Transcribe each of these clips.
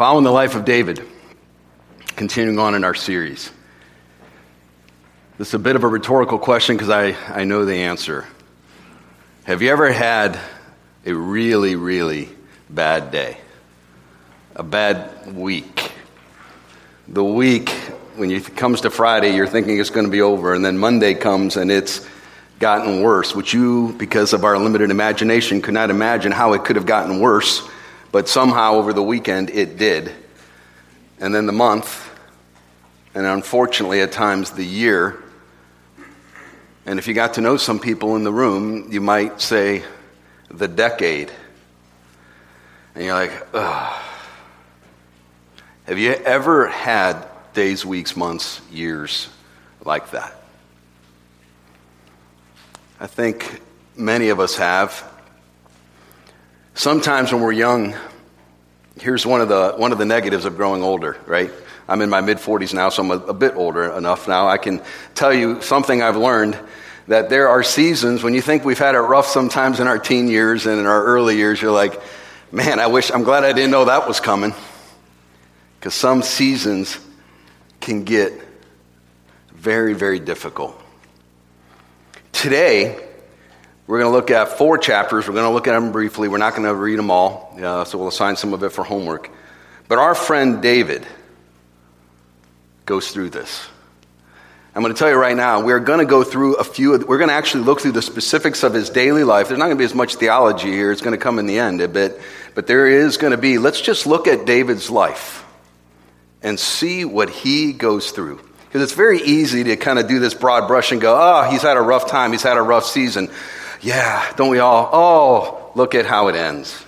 Following the life of David, continuing on in our series. This is a bit of a rhetorical question because I know the answer. Have you ever had a really, really bad day? A bad week? The week, when it comes to Friday, you're thinking it's going to be over, and then Monday comes and it's gotten worse, which you, because of our limited imagination, could not imagine how it could have gotten worse. But somehow over the weekend it did. And then the month, and unfortunately at times the year. And if you got to know some people in the room, you might say the decade. And you're like, ugh. Have you ever had days, weeks, months, years like that? I think many of us have. Sometimes when we're young, here's one of the negatives of growing older, right? I'm in my mid-40s now, so I'm a bit older enough now. I can tell you something I've learned, that there are seasons when you think we've had it rough sometimes in our teen years and in our early years, you're like, man, I'm glad I didn't know that was coming. Because some seasons can get very, very difficult. Today, we're going to look at 4 chapters. We're going to look at them briefly. We're not going to read them all, so we'll assign some of it for homework. But our friend David goes through this. I'm going to tell you right now, we're going to go through we're going to actually look through the specifics of his daily life. There's not going to be as much theology here. It's going to come in the end a bit. But there is going to be, let's just look at David's life and see what he goes through. Because it's very easy to kind of do this broad brush and go, oh, he's had a rough time. He's had a rough season. Yeah, don't we all? Oh, look at how it ends.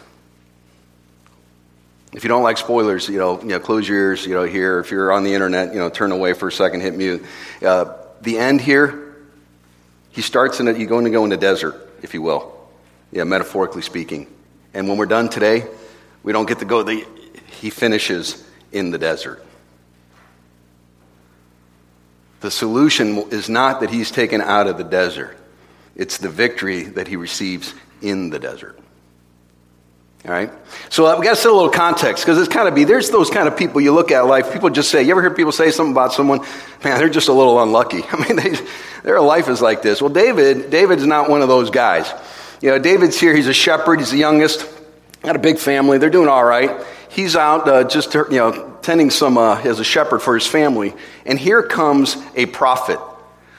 If you don't like spoilers, close your ears, here. If you're on the internet, turn away for a second, hit mute. The end here, he starts in it, you're going to go in the desert, if you will. Yeah, metaphorically speaking. And when we're done today, we don't get to go, he finishes in the desert. The solution is not that he's taken out of the desert. It's the victory that he receives in the desert. All right? So we've got to set a little context, because there's those kind of people you look at life, people just say, you ever hear people say something about someone, man, they're just a little unlucky. I mean, their life is like this. Well, David's not one of those guys. David's here, he's a shepherd, he's the youngest, got a big family, they're doing all right. He's out tending as a shepherd for his family, and here comes a prophet.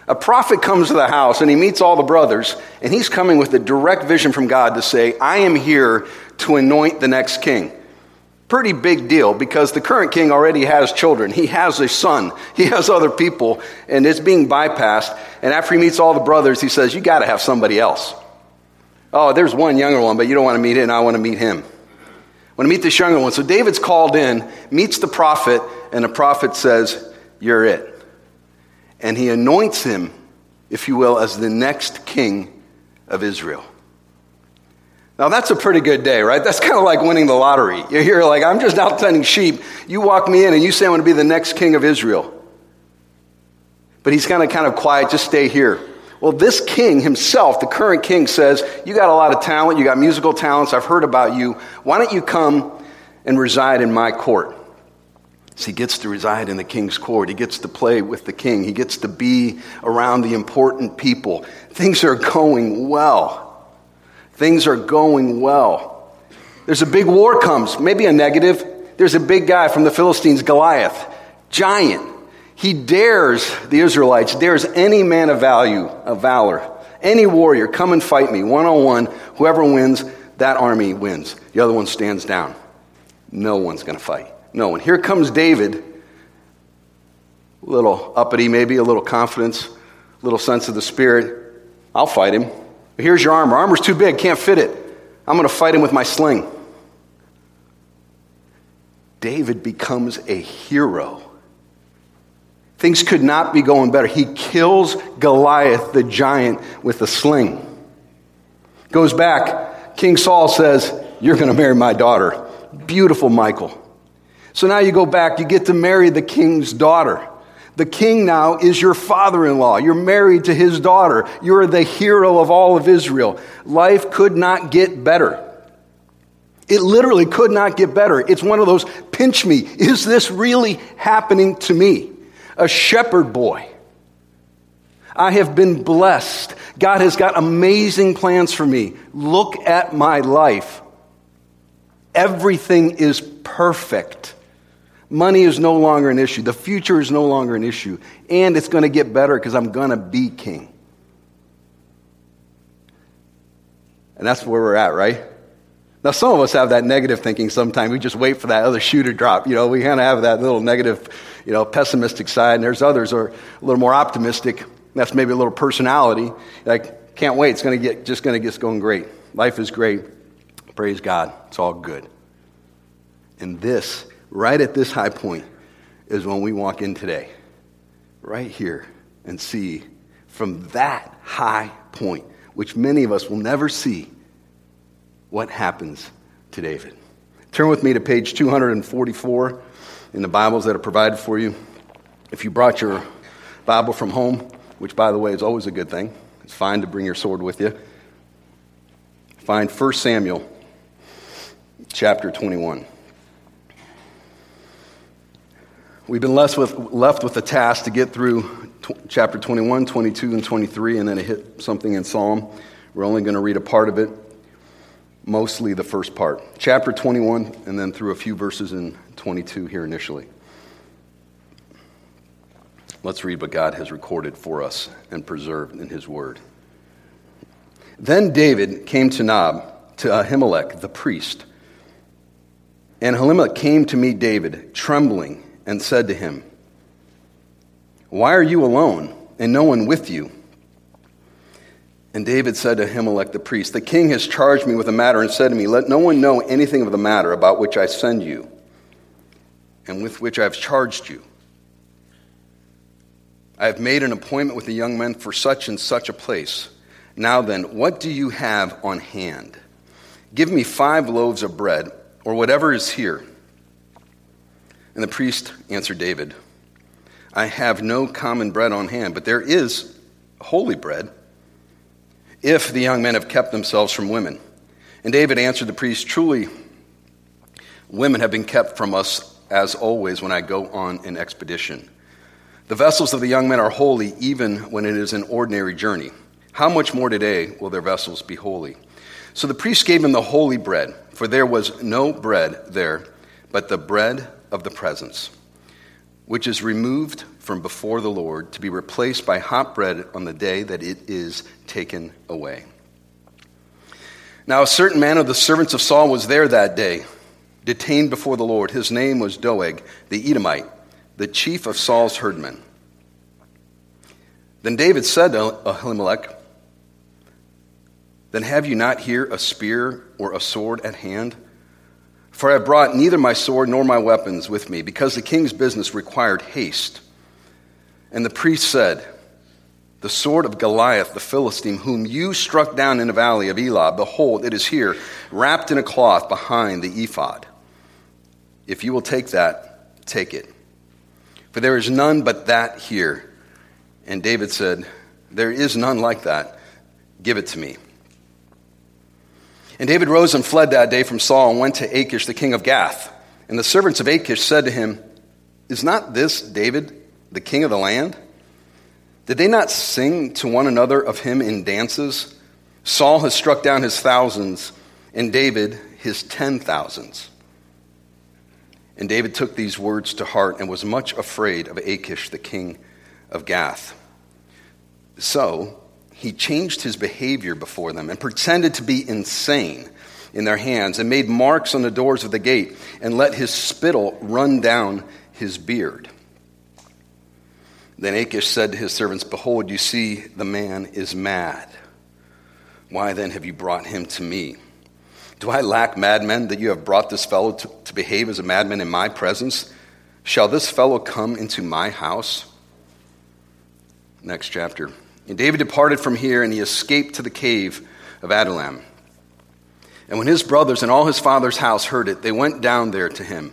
A prophet comes to the house, and he meets all the brothers, and he's coming with a direct vision from God to say, I am here to anoint the next king. Pretty big deal, because the current king already has children. He has a son. He has other people, and it's being bypassed. And after he meets all the brothers, he says, you got to have somebody else. Oh, there's one younger one, but you don't want to meet it, and I want to meet him. I want to meet this younger one. So David's called in, meets the prophet, and the prophet says, you're it. And he anoints him, if you will, as the next king of Israel. Now, that's a pretty good day, right? That's kind of like winning the lottery. You're here like, I'm just out tending sheep. You walk me in and you say, I'm going to be the next king of Israel. But he's kind of quiet, just stay here. Well, this king himself, the current king, says, you got a lot of talent. You got musical talents. I've heard about you. Why don't you come and reside in my court? So he gets to reside in the king's court. He gets to play with the king. He gets to be around the important people. Things are going well. Things are going well. There's a big war comes, maybe a negative. There's a big guy from the Philistines, Goliath, giant. He dares any man of value, of valor, any warrior, come and fight me, one-on-one. Whoever wins, that army wins. The other one stands down. No one's going to fight. No, and here comes David, a little uppity maybe, a little confidence, a little sense of the Spirit. I'll fight him. But here's your armor. Armor's too big, can't fit it. I'm going to fight him with my sling. David becomes a hero. Things could not be going better. He kills Goliath, the giant, with a sling. Goes back. King Saul says, you're going to marry my daughter. Beautiful Michal. So now you go back, you get to marry the king's daughter. The king now is your father-in-law. You're married to his daughter. You're the hero of all of Israel. Life could not get better. It literally could not get better. It's one of those, pinch me, is this really happening to me? A shepherd boy. I have been blessed. God has got amazing plans for me. Look at my life. Everything is perfect. Money is no longer an issue. The future is no longer an issue. And it's going to get better because I'm going to be king. And that's where we're at, right? Now, some of us have that negative thinking sometimes. We just wait for that other shoe to drop. You know, we kind of have that little negative, pessimistic side. And there's others who are a little more optimistic. That's maybe a little personality. Like, can't wait. It's going to get going great. Life is great. Praise God. It's all good. And this, right at this high point, is when we walk in today. Right here and see from that high point, which many of us will never see, what happens to David. Turn with me to page 244 in the Bibles that are provided for you. If you brought your Bible from home, which, by the way, is always a good thing. It's fine to bring your sword with you. Find 1 Samuel chapter 21. We've been left with the task to get through chapter 21, 22, and 23, and then to hit something in Psalm. We're only going to read a part of it, mostly the first part. Chapter 21, and then through a few verses in 22 here initially. Let's read what God has recorded for us and preserved in his word. Then David came to Nob, to Ahimelech the priest. And Ahimelech came to meet David, trembling, and said to him, "Why are you alone, and no one with you?" And David said to Ahimelech the priest, "The king has charged me with a matter and said to me, 'Let no one know anything of the matter about which I send you and with which I have charged you. I have made an appointment with the young men for such and such a place. Now then, what do you have on hand? Give me 5 loaves of bread or whatever is here." And the priest answered David, "I have no common bread on hand, but there is holy bread, if the young men have kept themselves from women." And David answered the priest, "Truly, women have been kept from us as always when I go on an expedition. The vessels of the young men are holy even when it is an ordinary journey. How much more today will their vessels be holy?" So the priest gave him the holy bread, for there was no bread there, but the bread of the presence, which is removed from before the Lord to be replaced by hot bread on the day that it is taken away. Now a certain man of the servants of Saul was there that day, detained before the Lord. His name was Doeg, the Edomite, the chief of Saul's herdmen. Then David said to Ahimelech, "Then have you not here a spear or a sword at hand? For I have brought neither my sword nor my weapons with me, because the king's business required haste." And the priest said, "The sword of Goliath the Philistine, whom you struck down in the valley of Elah, behold, it is here, wrapped in a cloth behind the ephod. If you will take that, take it. For there is none but that here." And David said, "There is none like that. Give it to me." And David rose and fled that day from Saul and went to Achish, the king of Gath. And the servants of Achish said to him, "Is not this David, the king of the land? Did they not sing to one another of him in dances? Saul has struck down his thousands, and David his 10,000s. And David took these words to heart and was much afraid of Achish, the king of Gath. So he changed his behavior before them and pretended to be insane in their hands and made marks on the doors of the gate and let his spittle run down his beard. Then Achish said to his servants, "Behold, you see, the man is mad. Why then have you brought him to me? Do I lack madmen that you have brought this fellow to behave as a madman in my presence? Shall this fellow come into my house?" Next chapter. And David departed from here, and he escaped to the cave of Adullam. And when his brothers and all his father's house heard it, they went down there to him.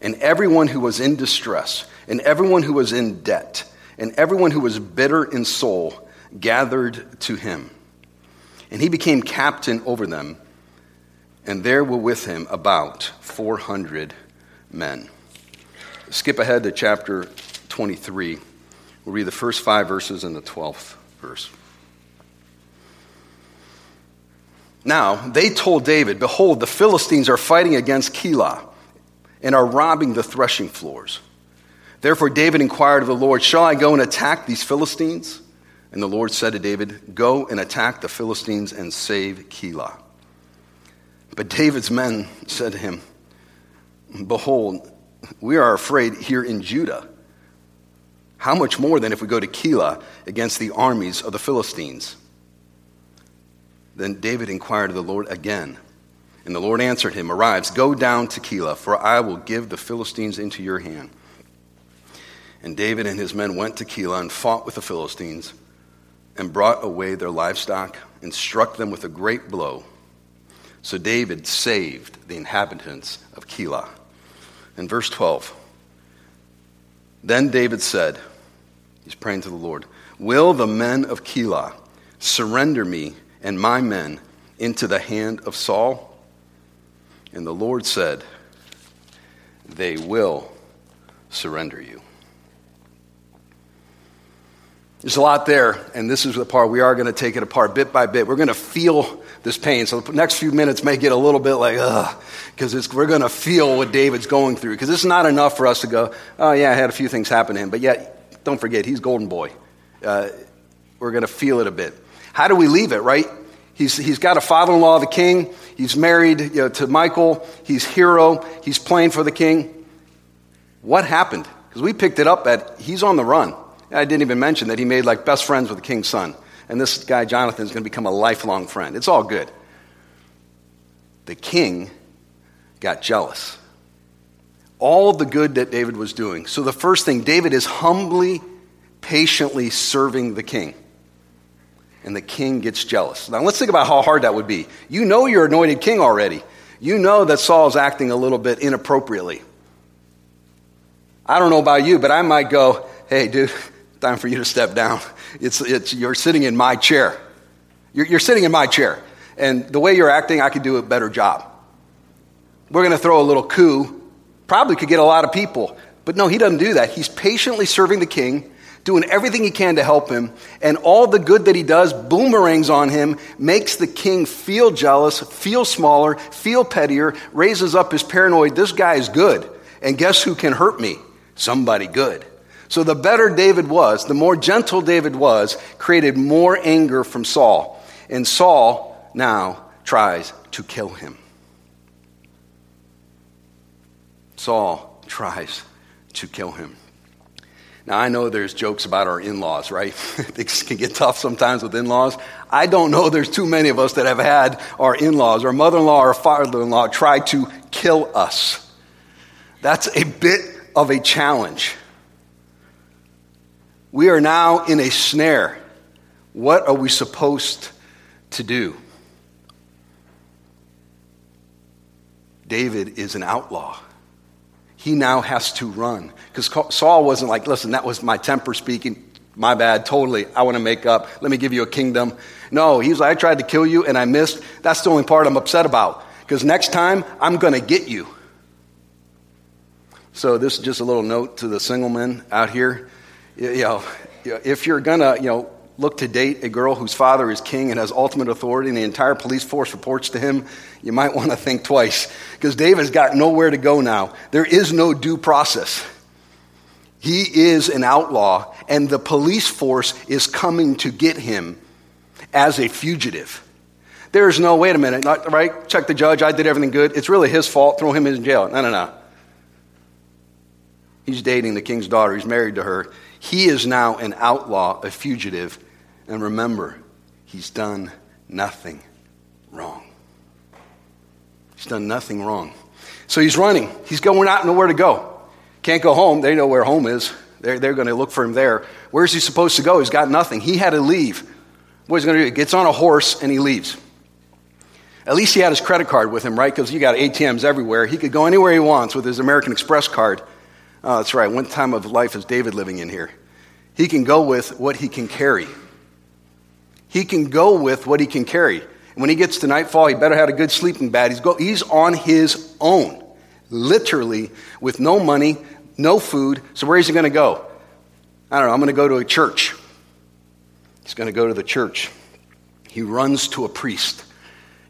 And everyone who was in distress, and everyone who was in debt, and everyone who was bitter in soul gathered to him. And he became captain over them. and there were with him about 400 men. Skip ahead to chapter 23. We'll read the first 5 verses and the 12th verse. Now, they told David, "Behold, the Philistines are fighting against Keilah and are robbing the threshing floors." Therefore David inquired of the Lord, "Shall I go and attack these Philistines?" And the Lord said to David, "Go and attack the Philistines and save Keilah." But David's men said to him, "Behold, we are afraid here in Judah. How much more than if we go to Keilah against the armies of the Philistines?" Then David inquired of the Lord again, and the Lord answered him, "Arise, go down to Keilah, for I will give the Philistines into your hand." And David and his men went to Keilah and fought with the Philistines and brought away their livestock and struck them with a great blow. So David saved the inhabitants of Keilah. In verse 12, then David said, he's praying to the Lord, "Will the men of Keilah surrender me and my men into the hand of Saul?" And the Lord said, "They will surrender you." There's a lot there, and this is the part we are going to take it apart bit by bit. We're going to feel this pain. So the next few minutes may get a little bit like, ugh, because we're going to feel what David's going through. Because it's not enough for us to go, oh yeah, I had a few things happen to him. But yet, don't forget, he's golden boy. We're going to feel it a bit. How do we leave it, right? He's got a father-in-law of the king. He's married to Michal. He's hero. He's playing for the king. What happened? Because we picked it up at he's on the run. I didn't even mention that he made like best friends with the king's son. And this guy, Jonathan, is going to become a lifelong friend. It's all good. The king got jealous. All the good that David was doing. So the first thing, David is humbly, patiently serving the king. And the king gets jealous. Now let's think about how hard that would be. You know you're anointed king already. You know that Saul's acting a little bit inappropriately. I don't know about you, but I might go, "Hey, dude, time for you to step down. It's you're sitting in my chair. You're sitting in my chair. And the way you're acting, I could do a better job. We're going to throw a little coup. Probably could get a lot of people." But no, he doesn't do that. He's patiently serving the king, doing everything he can to help him. And all the good that he does boomerangs on him, makes the king feel jealous, feel smaller, feel pettier, raises up his paranoid. This guy is good. And guess who can hurt me? Somebody good. So the better David was, the more gentle David was, created more anger from Saul. And Saul now tries to kill him. Saul tries to kill him. Now, I know there's jokes about our in-laws, right? Things can get tough sometimes with in-laws. I don't know there's too many of us that have had our in-laws, our mother-in-law, or father-in-law try to kill us. That's a bit of a challenge. We are now in a snare. What are we supposed to do? David is an outlaw. He now has to run. Because Saul wasn't like, "Listen, that was my temper speaking. My bad, totally. I want to make up. Let me give you a kingdom." No, he's like, "I tried to kill you and I missed. That's the only part I'm upset about. Because next time, I'm going to get you." So this is just a little note to the single men out here. If you're going to, look to date a girl whose father is king and has ultimate authority and the entire police force reports to him, you might want to think twice, because David's got nowhere to go now. There is no due process. He is an outlaw, and the police force is coming to get him as a fugitive. There's no, wait a minute, not, right? Check the judge. I did everything good. It's really his fault. Throw him in jail. No. He's dating the king's daughter. He's married to her. He is now an outlaw, a fugitive. And remember, he's done nothing wrong. He's done nothing wrong. So he's running. He's going out, nowhere to go. Can't go home. They know where home is. They're going to look for him there. Where's he supposed to go? He's got nothing. He had to leave. What's he going to do? He gets on a horse and he leaves. At least he had his credit card with him, right? Because you got ATMs everywhere. He could go anywhere he wants with his American Express card. Oh, that's right. One time of life is David living in here. He can go with what he can carry. When he gets to nightfall, he better had a good sleeping bag. He's on his own, literally, with no money, no food. So where is he going to go? I don't know. I'm going to go to a church. He's going to go to the church. He runs to a priest.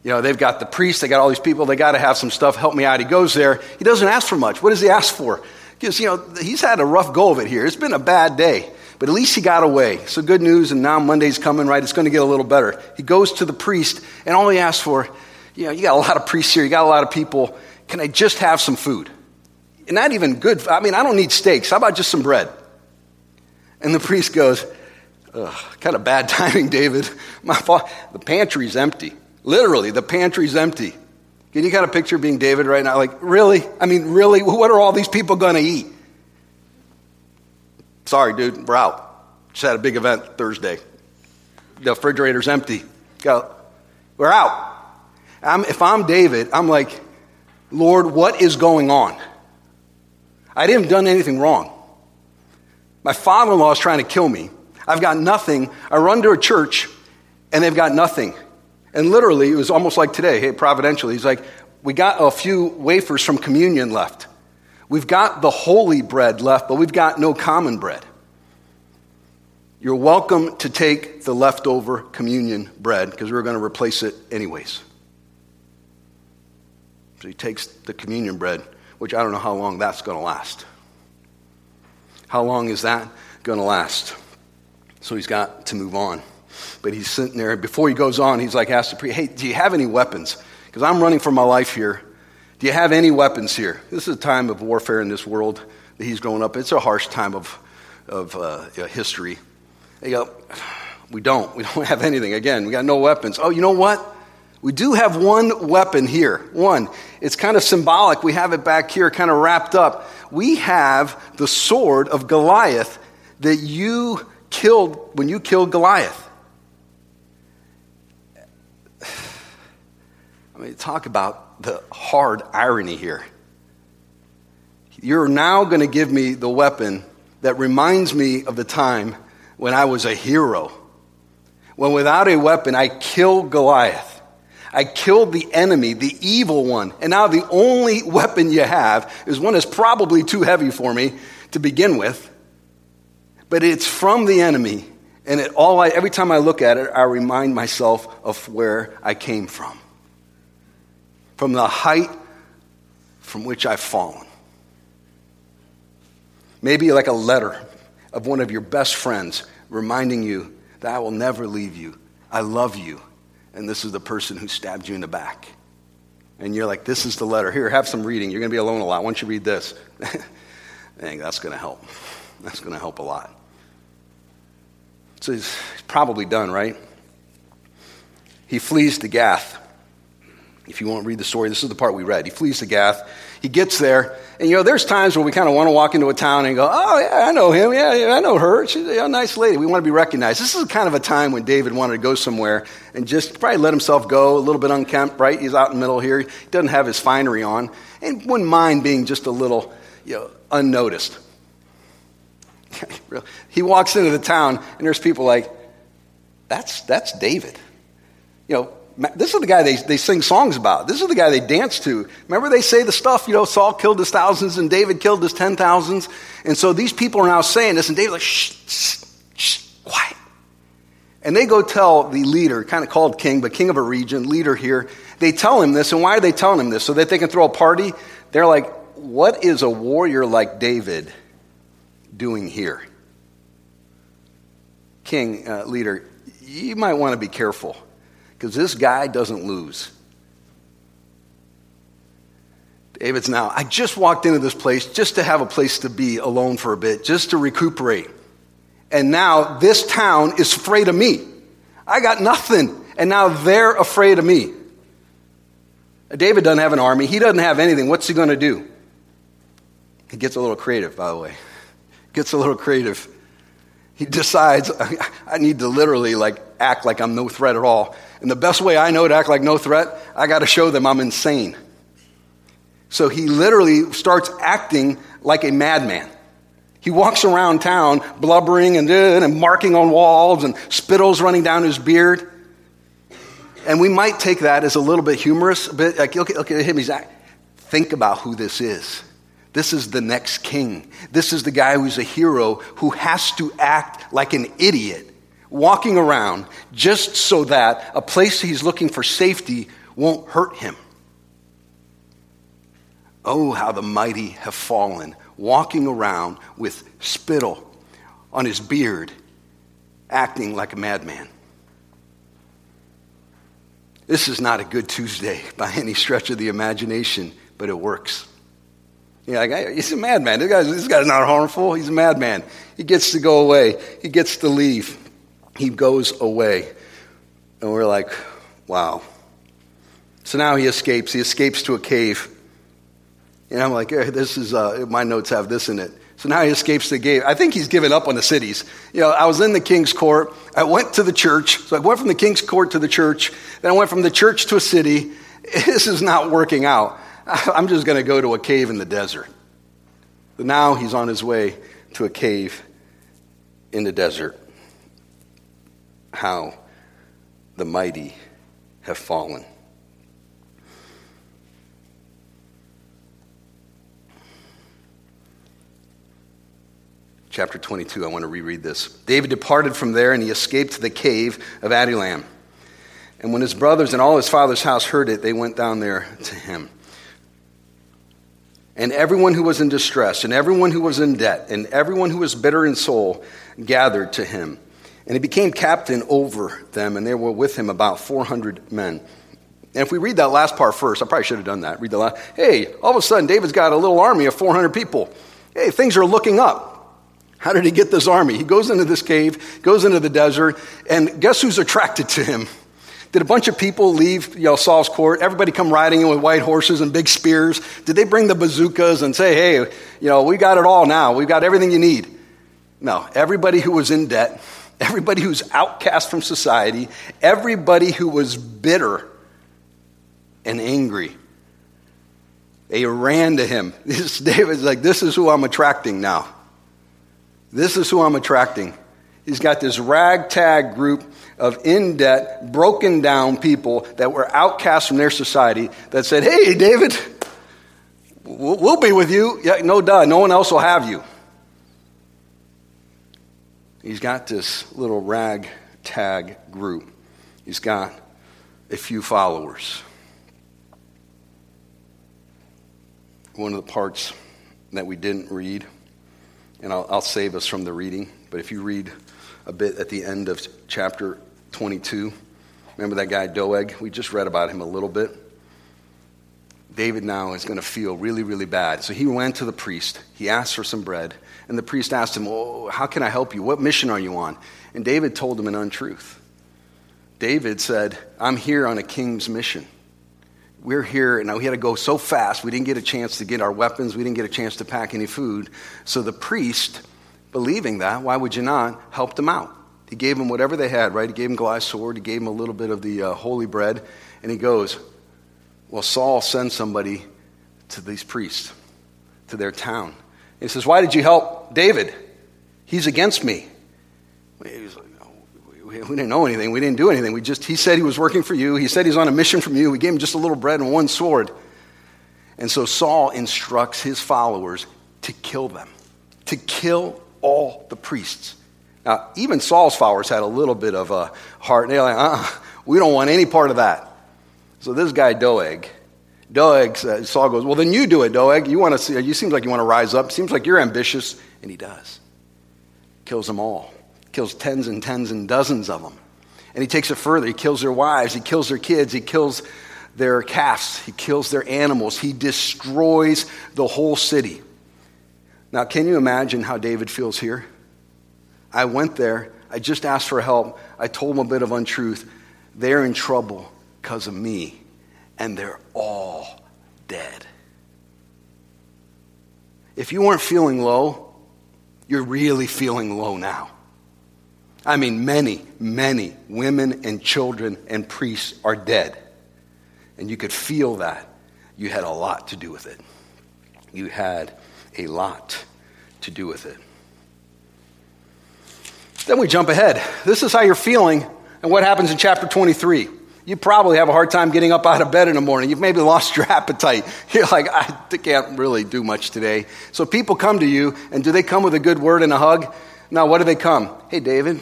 You know, they've got the priest. They got all these people. They got to have some stuff. Help me out. He goes there. He doesn't ask for much. What does he ask for? Because, you know, he's had a rough go of it here. It's been a bad day. But at least he got away. So good news, and now Monday's coming, right? It's going to get a little better. He goes to the priest, and all he asks for, you know, you got a lot of priests here. You got a lot of people. Can I just have some food? And not even good. I mean, I don't need steaks. How about just some bread? And the priest goes, ugh, kind of bad timing, David. The pantry's empty. Literally, the pantry's empty. Can you kind of picture being David right now? Like, really? I mean, really? What are all these people going to eat? Sorry, dude, we're out. Just had a big event Thursday. The refrigerator's empty. Go. We're out. If I'm David, I'm like, Lord, what is going on? I didn't done anything wrong. My father-in-law is trying to kill me. I've got nothing. I run to a church, and they've got nothing. And literally, it was almost like today, hey, providentially, he's like, we got a few wafers from communion left. We've got the holy bread left, but we've got no common bread. You're welcome to take the leftover communion bread because we're going to replace it anyways. So he takes the communion bread, which I don't know how long that's going to last. How long is that going to last? So he's got to move on. But he's sitting there. Before he goes on, he's like, ask the priest, hey, do you have any weapons? Because I'm running for my life here. Do you have any weapons here? This is a time of warfare in this world that he's growing up. It's a harsh time of history. They go, we don't have anything. Again, we got no weapons. Oh, you know what? We do have one weapon here. One. It's kind of symbolic. We have it back here, kind of wrapped up. We have the sword of Goliath that you killed when you killed Goliath. I mean, talk about the hard irony here. You're now going to give me the weapon that reminds me of the time when I was a hero. When without a weapon, I killed Goliath. I killed the enemy, the evil one. And now the only weapon you have is one that's probably too heavy for me to begin with. But it's from the enemy. And every time I look at it, I remind myself of where I came from. From the height from which I've fallen. Maybe like a letter of one of your best friends reminding you that I will never leave you. I love you. And this is the person who stabbed you in the back. And you're like, this is the letter. Here, have some reading. You're going to be alone a lot. Why don't you read this? Dang, that's going to help. That's going to help a lot. So he's probably done, right? He flees to Gath. If you won't read the story, this is the part we read. He flees to Gath. He gets there. And, you know, there's times where we kind of want to walk into a town and go, oh, yeah, I know him. Yeah, I know her. She's a nice lady. We want to be recognized. This is kind of a time when David wanted to go somewhere and just probably let himself go, a little bit unkempt, right? He's out in the middle here. He doesn't have his finery on. And wouldn't mind being just a little, you know, unnoticed. He walks into the town, and there's people like, that's David. You know, this is the guy they sing songs about. This is the guy they dance to. Remember they say the stuff, you know, Saul killed his thousands and David killed his 10,000s. And so these people are now saying this, and David's like, shh, quiet. And they go tell the leader, kind of called king, but king of a region, leader here. They tell him this, and why are they telling him this? So that they can throw a party? They're like, what is a warrior like David doing here? King, leader, you might want to be careful. Because this guy doesn't lose. David's now, I just walked into this place just to have a place to be alone for a bit, just to recuperate. And now this town is afraid of me. I got nothing. And now they're afraid of me. David doesn't have an army. He doesn't have anything. What's he going to do? He gets a little creative, by the way. Gets a little creative. He decides, I need to literally like act like I'm no threat at all. And the best way I know to act like no threat, I got to show them I'm insane. So he literally starts acting like a madman. He walks around town blubbering and marking on walls and spittles running down his beard. And we might take that as a little bit humorous, but like, okay, hit me, Zach. Think about who this is. This is the next king. This is the guy who's a hero who has to act like an idiot, walking around just so that a place he's looking for safety won't hurt him. Oh, how the mighty have fallen, walking around with spittle on his beard, acting like a madman. This is not a good Tuesday by any stretch of the imagination, but it works. You're like, hey, he's a madman. This guy's not harmful. He's a madman. He gets to go away. He gets to leave. He goes away. And we're like, wow. So now he escapes. He escapes to a cave. And I'm like, hey, this is, my notes have this in it. So now he escapes the cave. I think he's given up on the cities. You know, I was in the king's court. I went to the church. So I went from the king's court to the church. Then I went from the church to a city. This is not working out. I'm just going to go to a cave in the desert. But now he's on his way to a cave in the desert. How the mighty have fallen. Chapter 22, I want to reread this. David departed from there, and he escaped to the cave of Adullam. And when his brothers and all his father's house heard it, they went down there to him. And everyone who was in distress, and everyone who was in debt, and everyone who was bitter in soul gathered to him. And he became captain over them, and there were with him about 400 men. And if we read that last part first, I probably should have done that. Read the last. Hey, all of a sudden, David's got a little army of 400 people. Hey, things are looking up. How did he get this army? He goes into this cave, goes into the desert, and guess who's attracted to him? Did a bunch of people leave, you know, Saul's court? Everybody come riding in with white horses and big spears? Did they bring the bazookas and say, hey, you know, we got it all now. We've got everything you need. No, everybody who was in debt, everybody who's outcast from society, everybody who was bitter and angry, they ran to him. David's like, this is who I'm attracting now. This is who I'm attracting. He's got this ragtag group of in-debt, broken-down people that were outcast from their society that said, hey, David, we'll be with you. Yeah, no duh, no one else will have you. He's got this little ragtag group. He's got a few followers. One of the parts that we didn't read, and I'll save us from the reading, but if you read a bit at the end of chapter 22, remember that guy Doeg? We just read about him a little bit. David now is going to feel really, really bad. So he went to the priest. He asked for some bread, and the priest asked him, oh, how can I help you? What mission are you on? And David told him an untruth. David said, I'm here on a king's mission. We're here, and we had to go so fast, we didn't get a chance to get our weapons, we didn't get a chance to pack any food. So the priest, believing that, why would you not, helped him out. He gave him whatever they had, right? He gave him Goliath's sword, he gave him a little bit of the holy bread, and he goes, well, Saul sends somebody to these priests, to their town. And he says, why did you help David? He's against me. He's like, we didn't know anything. We didn't do anything. He said he was working for you. He said he's on a mission from you. We gave him just a little bread and one sword. And so Saul instructs his followers to kill them, to kill all the priests. Now, even Saul's followers had a little bit of a heart. They're like, we don't want any part of that. So this guy, Doeg says, Saul goes, well, then you do it, Doeg. You seem like you want to rise up. Seems like you're ambitious. And he does. Kills them all. Kills tens and tens and dozens of them. And he takes it further. He kills their wives. He kills their kids. He kills their calves. He kills their animals. He destroys the whole city. Now, can you imagine how David feels here? I went there. I just asked for help. I told them a bit of untruth. They're in trouble because of me. And they're all dead. If you weren't feeling low, you're really feeling low now. I mean, many, many women and children and priests are dead. And you could feel that. You had a lot to do with it. You had a lot to do with it. Then we jump ahead. This is how you're feeling and what happens in chapter 23. You probably have a hard time getting up out of bed in the morning. You've maybe lost your appetite. You're like, I can't really do much today. So people come to you, and do they come with a good word and a hug? No, what do they come? Hey, David,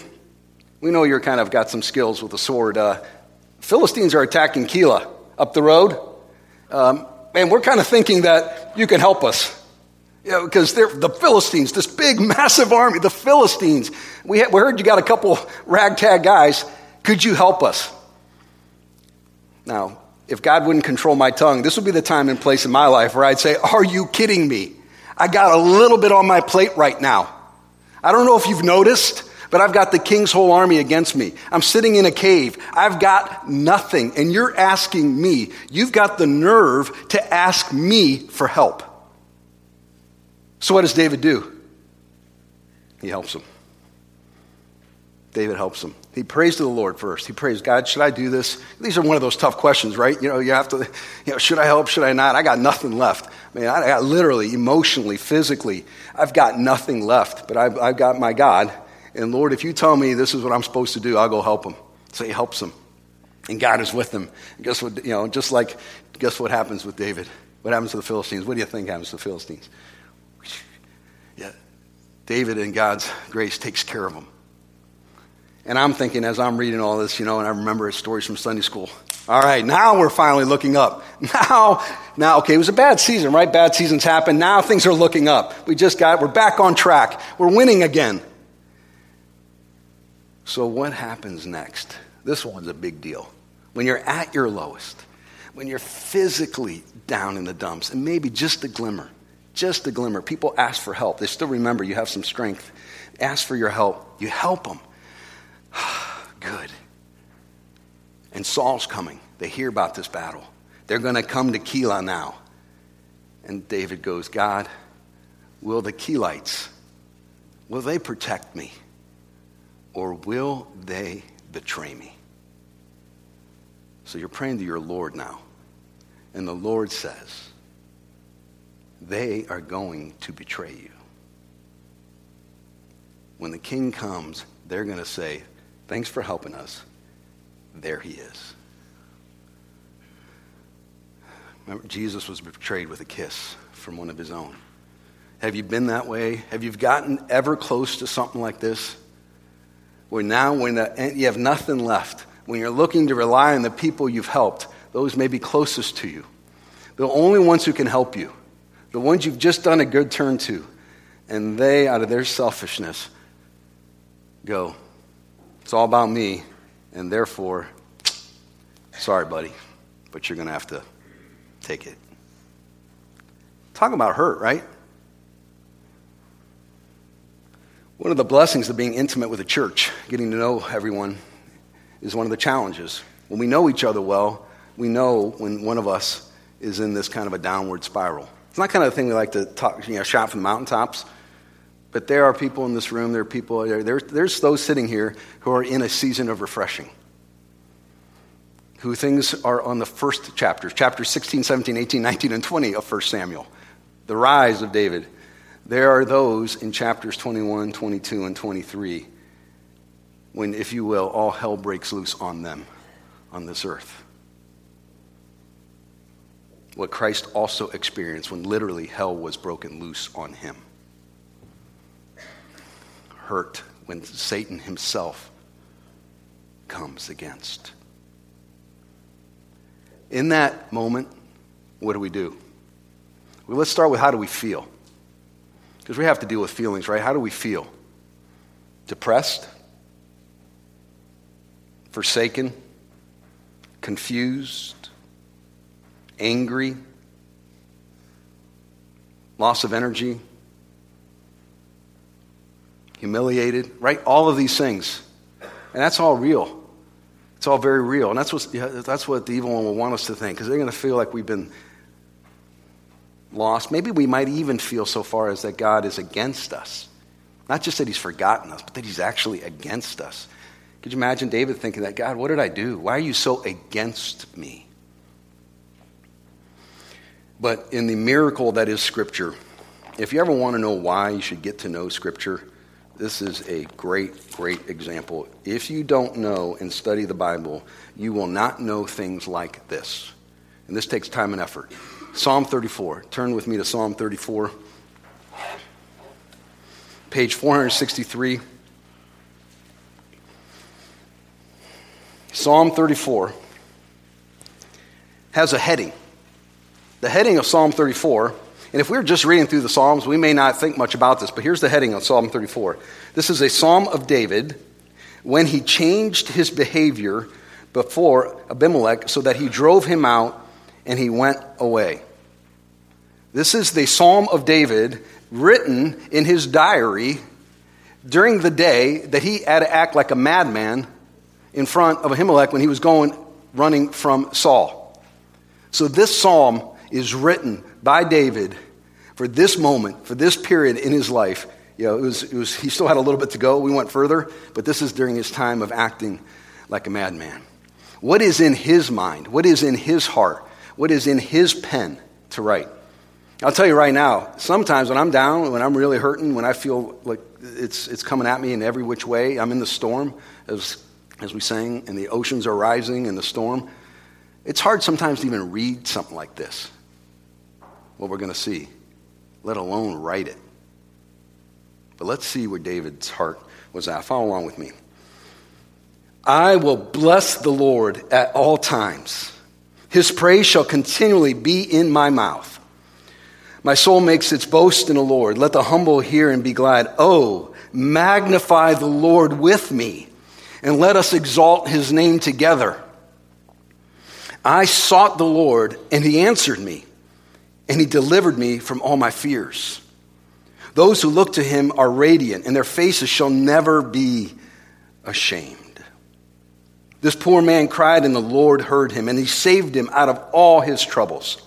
we know you're kind of got some skills with a sword. Philistines are attacking Keilah up the road, and we're kind of thinking that you can help us. Yeah, because they're the Philistines, this big, massive army, the Philistines. We heard you got a couple ragtag guys. Could you help us? Now, if God wouldn't control my tongue, this would be the time and place in my life where I'd say, are you kidding me? I got a little bit on my plate right now. I don't know if you've noticed, but I've got the king's whole army against me. I'm sitting in a cave. I've got nothing, and you're asking me. You've got the nerve to ask me for help. So what does David do? He helps him. David helps him. He prays to the Lord first. He prays, God, should I do this? These are one of those tough questions, right? You know, you have to, you know, should I help? Should I not? I got nothing left. I mean, I got literally, emotionally, physically, I've got nothing left. But I've got my God. And Lord, if you tell me this is what I'm supposed to do, I'll go help him. So he helps him. And God is with him. And guess what, you know, just like, guess what happens with David? What happens to the Philistines? What do you think happens to the Philistines? Yeah, David and God's grace takes care of them. And I'm thinking as I'm reading all this, you know, and I remember stories from Sunday school. All right, now we're finally looking up. Now, okay, it was a bad season, right? Bad seasons happen. Now things are looking up. We're back on track. We're winning again. So what happens next? This one's a big deal. When you're at your lowest, when you're physically down in the dumps, and maybe just a glimmer. People ask for help. They still remember you have some strength. Ask for your help. You help them. Good. And Saul's coming. They hear about this battle. They're going to come to Keilah now. And David goes, God, will the Keilites, will they protect me? Or will they betray me? So you're praying to your Lord now. And the Lord says, they are going to betray you. When the king comes, they're going to say, thanks for helping us. There he is. Remember, Jesus was betrayed with a kiss from one of his own. Have you been that way? Have you gotten ever close to something like this? Where now you have nothing left, when you're looking to rely on the people you've helped, those may be closest to you. The only ones who can help you. The ones you've just done a good turn to, and they, out of their selfishness, go, it's all about me, and therefore, sorry, buddy, but you're going to have to take it. Talk about hurt, right? One of the blessings of being intimate with a church, getting to know everyone, is one of the challenges. When we know each other well, we know when one of us is in this kind of a downward spiral. It's not kind of the thing we like to talk, you know, shout from the mountaintops, but there are people in this room, there's those sitting here who are in a season of refreshing, who things are on the first chapters, chapters 16, 17, 18, 19, and 20 of 1 Samuel, the rise of David. There are those in chapters 21, 22, and 23 when, if you will, all hell breaks loose on them, on this earth. What Christ also experienced when literally hell was broken loose on him. Hurt when Satan himself comes against. In that moment, what do? Well, let's start with how do we feel? Because we have to deal with feelings, right? How do we feel? Depressed? Forsaken? Confused? Angry, loss of energy, humiliated, right? All of these things. And that's all real. It's all very real. And that's what the evil one will want us to think, because they're going to feel like we've been lost. Maybe we might even feel so far as that God is against us. Not just that he's forgotten us, but that he's actually against us. Could you imagine David thinking that, God, what did I do? Why are you so against me? But in the miracle that is Scripture, if you ever want to know why you should get to know Scripture, This is a great, great example. If you don't know and study the Bible, you will not know things like this. And this takes time and effort. Psalm 34. Turn with me to Psalm 34. Page 463. Psalm 34 has a heading. The heading of Psalm 34... And if we were just reading through the Psalms, we may not think much about this, but here's the heading on Psalm 34. This is a psalm of David when he changed his behavior before Ahimelech so that he drove him out and he went away. This is the psalm of David written in his diary during the day that he had to act like a madman in front of Ahimelech when he was running from Saul. So this psalm is written by David for this moment, for this period in his life. You know, it was he still had a little bit to go. We went further, but this is during his time of acting like a madman. What is in his mind? What is in his heart? What is in his pen to write? I'll tell you right now, sometimes when I'm down, when I'm really hurting, when I feel like it's coming at me in every which way, I'm in the storm, as we sang, and the oceans are rising and the storm. It's hard sometimes to even read something like this, what we're going to see, let alone write it. But let's see where David's heart was at. Follow along with me. I will bless the Lord at all times. His praise shall continually be in my mouth. My soul makes its boast in the Lord. Let the humble hear and be glad. Oh, magnify the Lord with me, and let us exalt his name together. I sought the Lord, and he answered me, and he delivered me from all my fears. Those who look to him are radiant, and their faces shall never be ashamed. This poor man cried, and the Lord heard him, and he saved him out of all his troubles.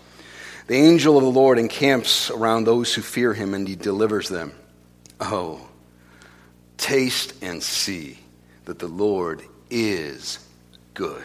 The angel of the Lord encamps around those who fear him, and he delivers them. Oh, taste and see that the Lord is good.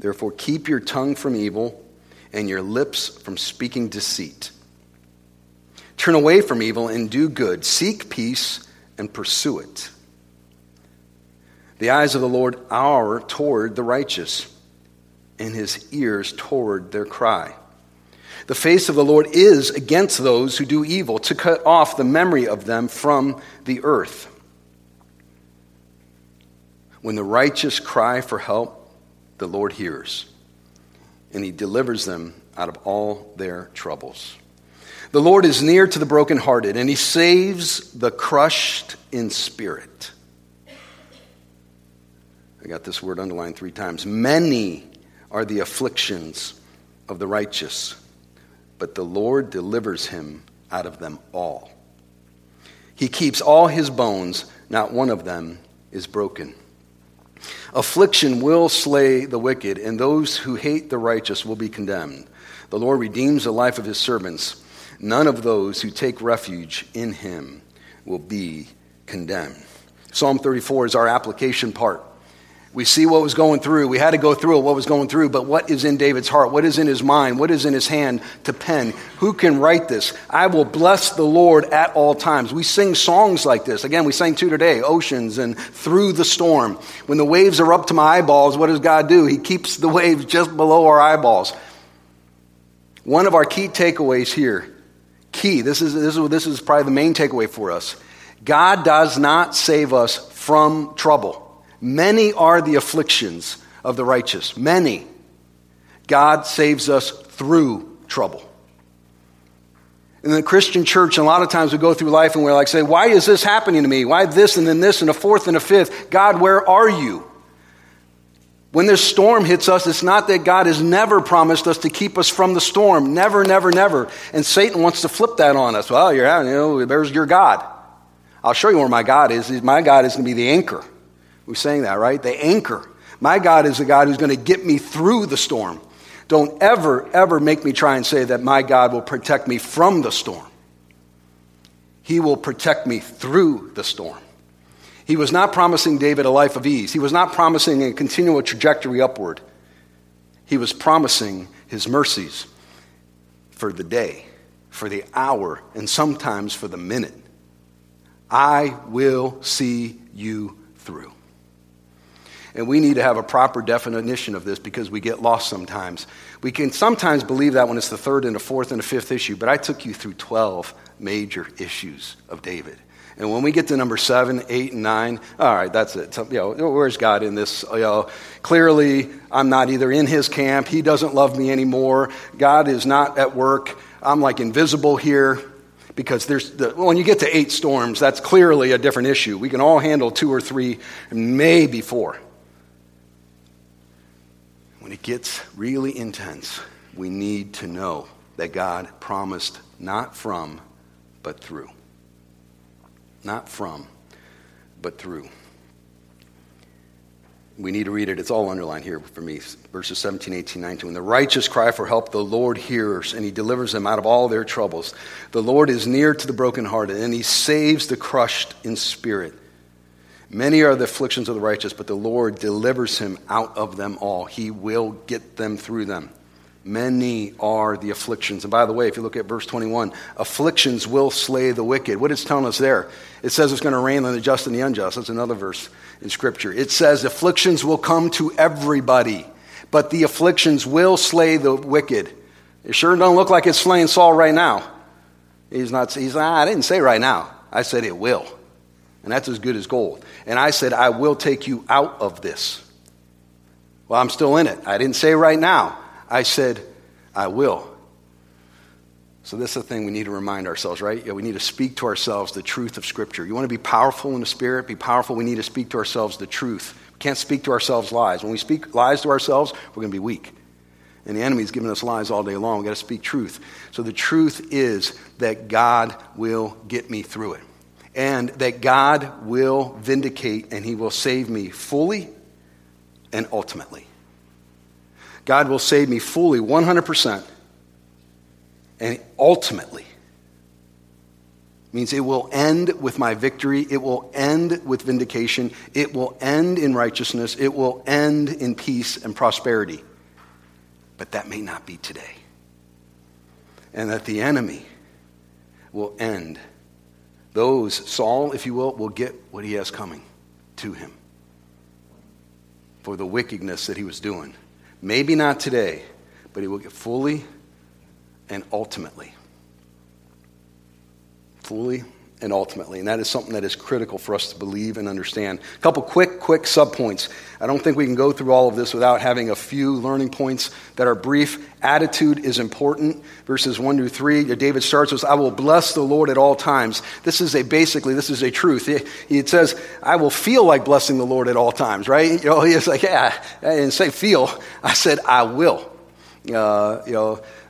Therefore, keep your tongue from evil and your lips from speaking deceit. Turn away from evil and do good. Seek peace and pursue it. The eyes of the Lord are toward the righteous, and his ears toward their cry. The face of the Lord is against those who do evil, to cut off the memory of them from the earth. When the righteous cry for help, the Lord hears, and he delivers them out of all their troubles. The Lord is near to the brokenhearted, and he saves the crushed in spirit. I got this word underlined 3 times. Many are the afflictions of the righteous, but the Lord delivers him out of them all. He keeps all his bones, not one of them is broken. Affliction will slay the wicked, and those who hate the righteous will be condemned. The Lord redeems the life of his servants. None of those who take refuge in him will be condemned. Psalm 34 is our application part. We see what was going through. We had to go through what was going through, but what is in David's heart? What is in his mind? What is in his hand to pen? Who can write this? I will bless the Lord at all times. We sing songs like this. Again, we sang 2 today, Oceans and Through the Storm. When the waves are up to my eyeballs, what does God do? He keeps the waves just below our eyeballs. One of our key takeaways here, this is probably the main takeaway for us. God does not save us from trouble. Many are the afflictions of the righteous. Many. God saves us through trouble. In the Christian church, a lot of times we go through life and we're like, say, why is this happening to me? Why this and a fourth and a fifth? God, where are you? When this storm hits us, it's not that God has never promised us to keep us from the storm. Never, never, never. And Satan wants to flip that on us. Well, there's your God. I'll show you where my God is. My God is going to be the anchor. We're saying that, right? The anchor. My God is the God who's going to get me through the storm. Don't ever, ever make me try and say that my God will protect me from the storm. He will protect me through the storm. He was not promising David a life of ease. He was not promising a continual trajectory upward. He was promising his mercies for the day, for the hour, and sometimes for the minute. I will see you through. And we need to have a proper definition of this because we get lost sometimes. We can sometimes believe that when it's the third and the fourth and the fifth issue, but I took you through 12 major issues of David. And when we get to number 7, 8, and 9, all right, that's it. So, where's God in this? Clearly, I'm not either in his camp. He doesn't love me anymore. God is not at work. I'm like invisible here. Because when you get to 8 storms, that's clearly a different issue. We can all handle 2 or 3, maybe 4. When it gets really intense, we need to know that God promised not from, but through. Not from, but through. We need to read it. It's all underlined here for me. Verses 17, 18, 19. When the righteous cry for help, the Lord hears, and he delivers them out of all their troubles. The Lord is near to the brokenhearted, and he saves the crushed in spirit. Many are the afflictions of the righteous, but the Lord delivers him out of them all. He will get them through them. Many are the afflictions. And by the way, if you look at verse 21, afflictions will slay the wicked. What it's telling us there, it says it's going to rain on the just and the unjust. That's another verse in Scripture. It says afflictions will come to everybody, but the afflictions will slay the wicked. It sure don't look like it's slaying Saul right now. I didn't say right now. I said it will. And that's as good as gold. And I said, I will take you out of this. Well, I'm still in it. I didn't say right now. I said, I will. So this is the thing we need to remind ourselves, right? We need to speak to ourselves the truth of Scripture. You want to be powerful in the Spirit? Be powerful. We need to speak to ourselves the truth. We can't speak to ourselves lies. When we speak lies to ourselves, we're going to be weak. And the enemy's giving us lies all day long. We've got to speak truth. So the truth is that God will get me through it. And that God will vindicate and he will save me fully and ultimately. God will save me fully, 100%, and ultimately. It means it will end with my victory. It will end with vindication. It will end in righteousness. It will end in peace and prosperity. But that may not be today. And that the enemy will end. Those, Saul, if you will get what he has coming to him for the wickedness that he was doing. Maybe not today, but he will get fully and ultimately. Fully and ultimately. And that is something that is critical for us to believe and understand. A couple quick subpoints. I don't think we can go through all of this without having a few learning points that are brief. Attitude is important. Verses 1-3, David starts with, I will bless the Lord at all times. This is a truth. It says, I will feel like blessing the Lord at all times, right? He's like, yeah, I didn't say feel. I said, I will.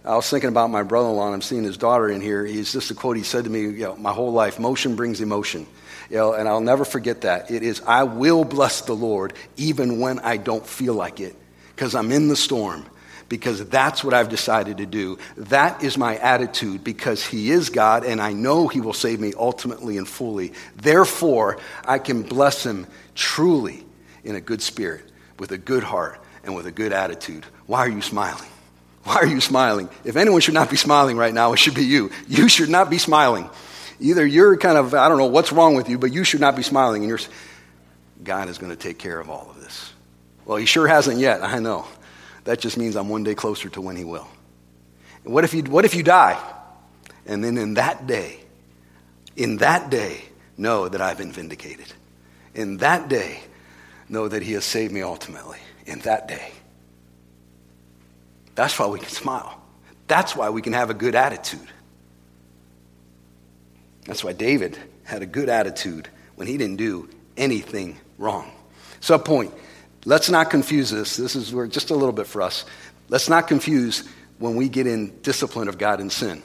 I was thinking about my brother-in-law, and I'm seeing his daughter in here. It's just a quote he said to me, my whole life, motion brings emotion. And I'll never forget that. It is, I will bless the Lord even when I don't feel like it because I'm in the storm, because that's what I've decided to do. That is my attitude because he is God, and I know he will save me ultimately and fully. Therefore, I can bless him truly in a good spirit, with a good heart, and with a good attitude. Why are you smiling? Why are you smiling? If anyone should not be smiling right now, it should be you. You should not be smiling. Either you're kind of, I don't know what's wrong with you, but you should not be smiling. And God is going to take care of all of this. Well, he sure hasn't yet, I know. That just means I'm one day closer to when he will. And what if you die? And then in that day, know that I've been vindicated. In that day, know that he has saved me ultimately. In that day. That's why we can smile. That's why we can have a good attitude. That's why David had a good attitude when he didn't do anything wrong. Subpoint, let's not confuse this. This is just a little bit for us. Let's not confuse when we get in discipline of God and sin.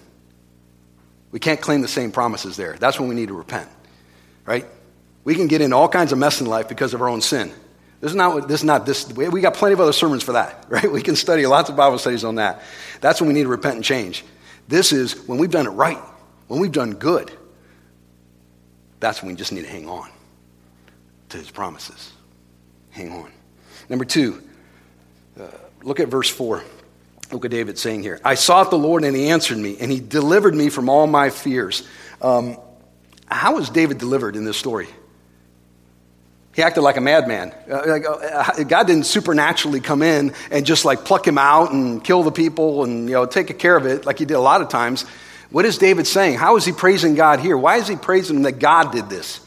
We can't claim the same promises there. That's when we need to repent. right? We can get in all kinds of mess in life because of our own sin. This is not this. We got plenty of other sermons for that, right? We can study lots of Bible studies on that. That's when we need to repent and change. This is when we've done it right, when we've done good. That's when we just need to hang on to his promises. Hang on. Number two, look at verse 4. Look at David saying here, I sought the Lord and he answered me and he delivered me from all my fears. How was David delivered in this story? He acted like a madman. God didn't supernaturally come in and just like pluck him out and kill the people and take care of it like he did a lot of times. What is David saying? How is he praising God here? Why is he praising him that God did this?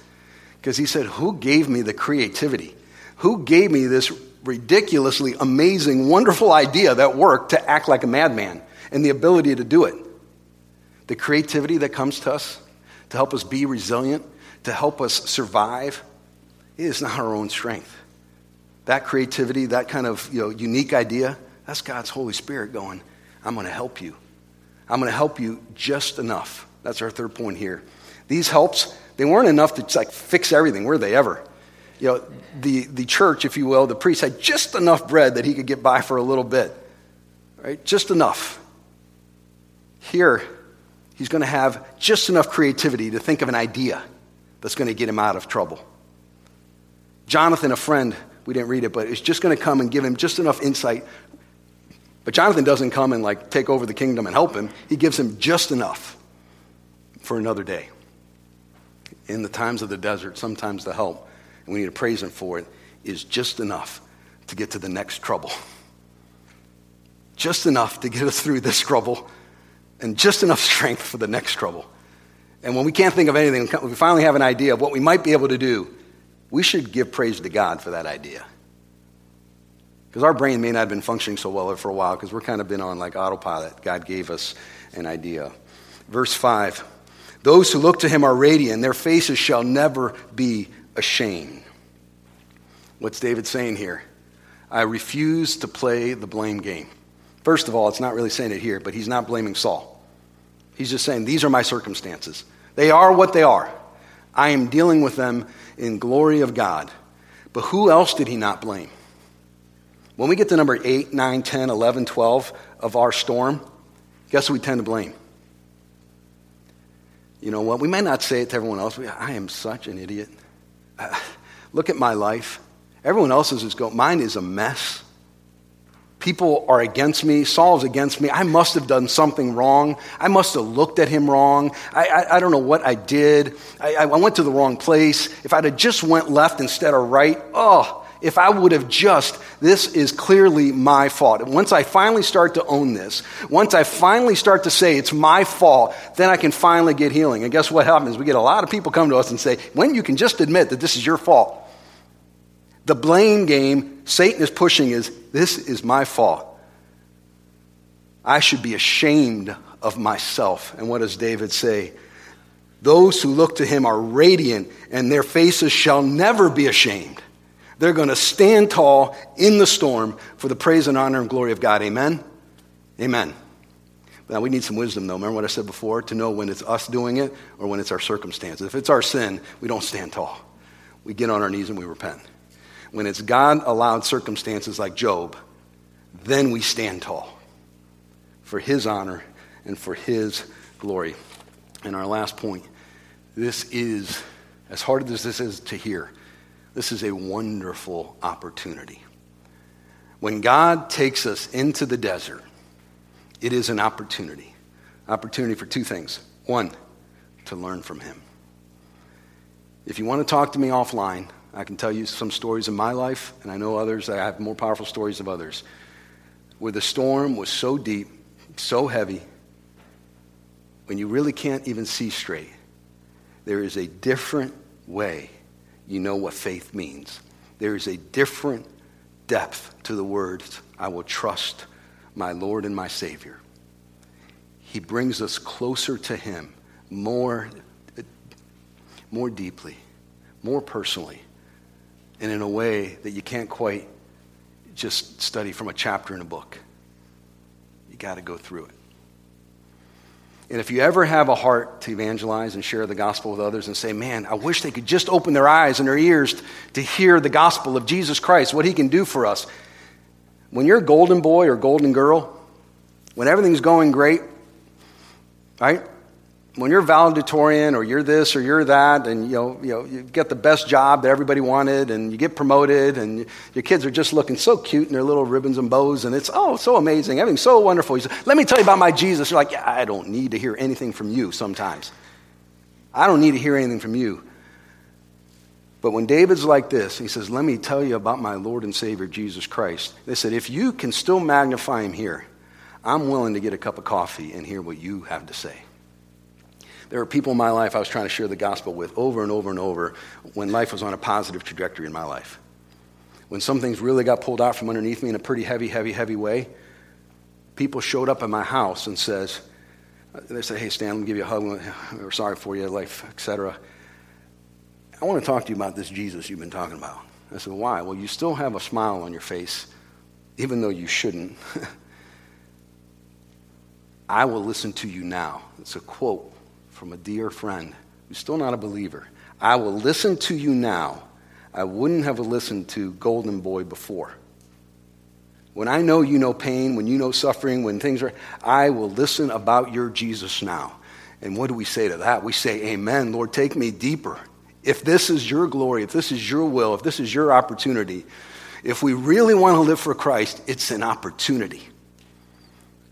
Because he said, who gave me the creativity? Who gave me this ridiculously amazing, wonderful idea that worked to act like a madman and the ability to do it? The creativity that comes to us to help us be resilient, to help us survive, it is not our own strength. That creativity, that kind of unique idea, that's God's Holy Spirit going, I'm going to help you. I'm going to help you just enough. That's our third point here. These helps, they weren't enough to just, fix everything, were they ever? The church, if you will, the priest had just enough bread that he could get by for a little bit, right? Just enough. Here, he's going to have just enough creativity to think of an idea that's going to get him out of trouble. Jonathan, a friend, we didn't read it, but it's just going to come and give him just enough insight. But Jonathan doesn't come and take over the kingdom and help him. He gives him just enough for another day. In the times of the desert, sometimes the help, and we need to praise him for it, is just enough to get to the next trouble. Just enough to get us through this trouble, and just enough strength for the next trouble. And when we can't think of anything, we finally have an idea of what we might be able to do, we should give praise to God for that idea. Because our brain may not have been functioning so well for a while because we're kind of been on autopilot. God gave us an idea. Verse 5, those who look to him are radiant. Their faces shall never be ashamed. What's David saying here? I refuse to play the blame game. First of all, it's not really saying it here, but he's not blaming Saul. He's just saying, these are my circumstances. They are what they are. I am dealing with them in glory of God. But who else did he not blame? When we get to number 8, 9, 10, 11, 12 of our storm, guess who we tend to blame? You know what? We may not say it to everyone else. I am such an idiot. Look at my life. Everyone else's is going, mine is a mess. People are against me. Saul's against me. I must have done something wrong. I must have looked at him wrong. I don't know what I did. I went to the wrong place. If I'd have just went left instead of right, if I would have just, this is clearly my fault. And once I finally start to own this, once I finally start to say it's my fault, then I can finally get healing. And guess what happens? We get a lot of people come to us and say, when you can just admit that this is your fault. The blame game Satan is pushing is, this is my fault. I should be ashamed of myself. And what does David say? Those who look to him are radiant, and their faces shall never be ashamed. They're going to stand tall in the storm for the praise and honor and glory of God. Amen? Amen. Now, we need some wisdom, though. Remember what I said before? To know when it's us doing it or when it's our circumstances. If it's our sin, we don't stand tall. We get on our knees and we repent. When it's God-allowed circumstances like Job, then we stand tall for his honor and for his glory. And our last point, this is, as hard as this is to hear, this is a wonderful opportunity. When God takes us into the desert, it is an opportunity. Opportunity for two things. One, to learn from him. If you want to talk to me offline, I can tell you some stories in my life, and I know others. I have more powerful stories of others, where the storm was so deep, so heavy, when you really can't even see straight. There is a different way. You know what faith means. There is a different depth to the words, I will trust my Lord and my Savior. He brings us closer to him, more deeply, more personally, and in a way that you can't quite just study from a chapter in a book. You got to go through it. And if you ever have a heart to evangelize and share the gospel with others and say, man, I wish they could just open their eyes and their ears to hear the gospel of Jesus Christ, what he can do for us. When you're a golden boy or golden girl, when everything's going great, right? When you're valedictorian or you're this or you're that, and you get the best job that everybody wanted, and you get promoted, and your kids are just looking so cute in their little ribbons and bows, and it's so amazing, everything's so wonderful. You say, let me tell you about my Jesus. You're like, yeah, I don't need to hear anything from you sometimes. I don't need to hear anything from you. But when David's like this, he says, let me tell you about my Lord and Savior, Jesus Christ. They said, if you can still magnify him here, I'm willing to get a cup of coffee and hear what you have to say. There are people in my life I was trying to share the gospel with over and over and over when life was on a positive trajectory in my life. When some things really got pulled out from underneath me in a pretty heavy way, people showed up at my house and they said, hey, Stan, let me give you a hug. We're sorry for you, life, etc. I want to talk to you about this Jesus you've been talking about. I said, why? Well, you still have a smile on your face, even though you shouldn't. I will listen to you now. It's a quote from a dear friend who's still not a believer. I will listen to you now. I wouldn't have listened to Golden Boy before. When I know you know pain, when you know suffering, when things are, I will listen about your Jesus now. And what do we say to that? We say, amen, Lord, take me deeper. If this is your glory, if this is your will, if this is your opportunity, if we really want to live for Christ, it's an opportunity.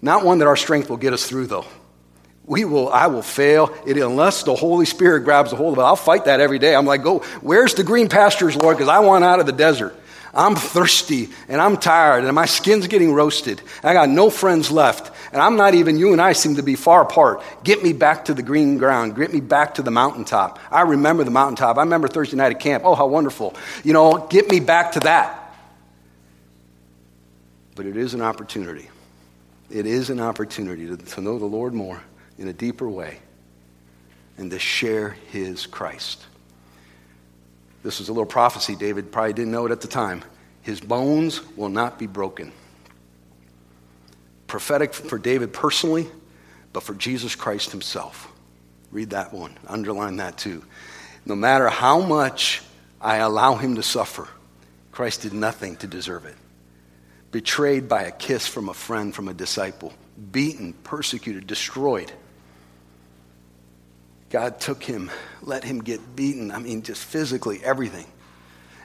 Not one that our strength will get us through, though. I will fail it unless the Holy Spirit grabs a hold of it. I'll fight that every day. I'm like, go, where's the green pastures, Lord? Because I want out of the desert. I'm thirsty and I'm tired and my skin's getting roasted. And I got no friends left. And you and I seem to be far apart. Get me back to the green ground. Get me back to the mountaintop. I remember the mountaintop. I remember Thursday night at camp. Oh, how wonderful. Get me back to that. But it is an opportunity. It is an opportunity to know the Lord more in a deeper way and to share his Christ. This is a little prophecy. David probably didn't know it at the time. His bones will not be broken. Prophetic for David personally, but for Jesus Christ himself. Read that one. Underline that too. No matter how much I allow him to suffer, Christ did nothing to deserve it. Betrayed by a kiss from a friend, from a disciple. Beaten, persecuted, destroyed. God took him, let him get beaten. I mean, just physically everything.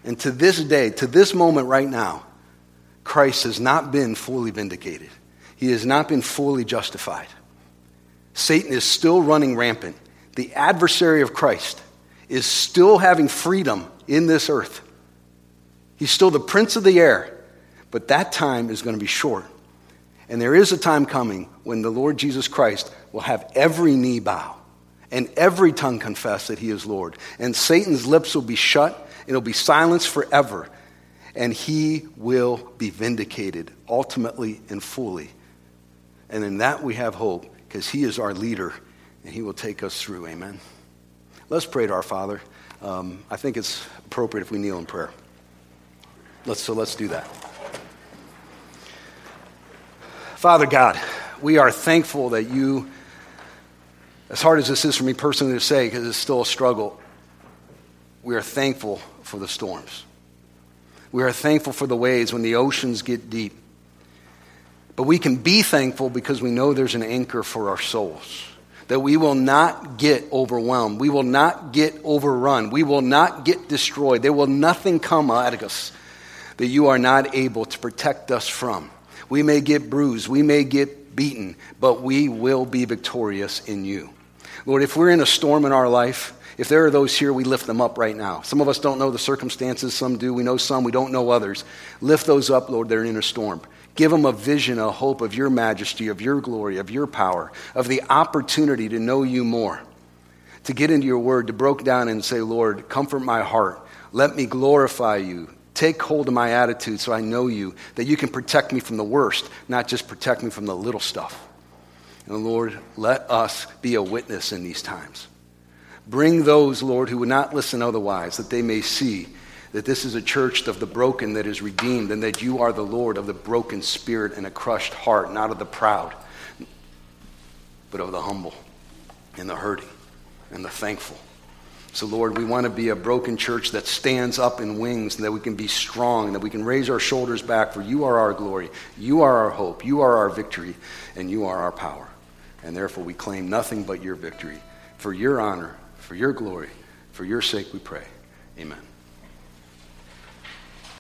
And to this day, to this moment right now, Christ has not been fully vindicated. He has not been fully justified. Satan is still running rampant. The adversary of Christ is still having freedom in this earth. He's still the prince of the air, but that time is going to be short. And there is a time coming when the Lord Jesus Christ will have every knee bow. And every tongue confess that he is Lord. And Satan's lips will be shut. It'll be silenced forever. And he will be vindicated ultimately and fully. And in that we have hope because he is our leader and he will take us through. Amen. Let's pray to our Father. I think it's appropriate if we kneel in prayer. Let's do that. Father God, we are thankful that you, as hard as this is for me personally to say, because it's still a struggle, we are thankful for the storms. We are thankful for the waves when the oceans get deep. But we can be thankful because we know there's an anchor for our souls, that we will not get overwhelmed. We will not get overrun. We will not get destroyed. There will nothing come at us that you are not able to protect us from. We may get bruised. We may get beaten, but we will be victorious in you. Lord, if we're in a storm in our life, if there are those here, we lift them up right now. Some of us don't know the circumstances. Some do. We know some. We don't know others. Lift those up, Lord, they're in a storm. Give them a vision, a hope of your majesty, of your glory, of your power, of the opportunity to know you more, to get into your word, to break down and say, Lord, comfort my heart. Let me glorify you. Take hold of my attitude so I know you, that you can protect me from the worst, not just protect me from the little stuff. And Lord, let us be a witness in these times. Bring those, Lord, who would not listen otherwise, that they may see that this is a church of the broken that is redeemed, and that you are the Lord of the broken spirit and a crushed heart, not of the proud. but of the humble and the hurting and the thankful. So, Lord, we want to be a broken church that stands up in wings, and that we can be strong, and that we can raise our shoulders back, for you are our glory, you are our hope, you are our victory, and you are our power. And therefore, we claim nothing but your victory. For your honor, for your glory, for your sake we pray. Amen.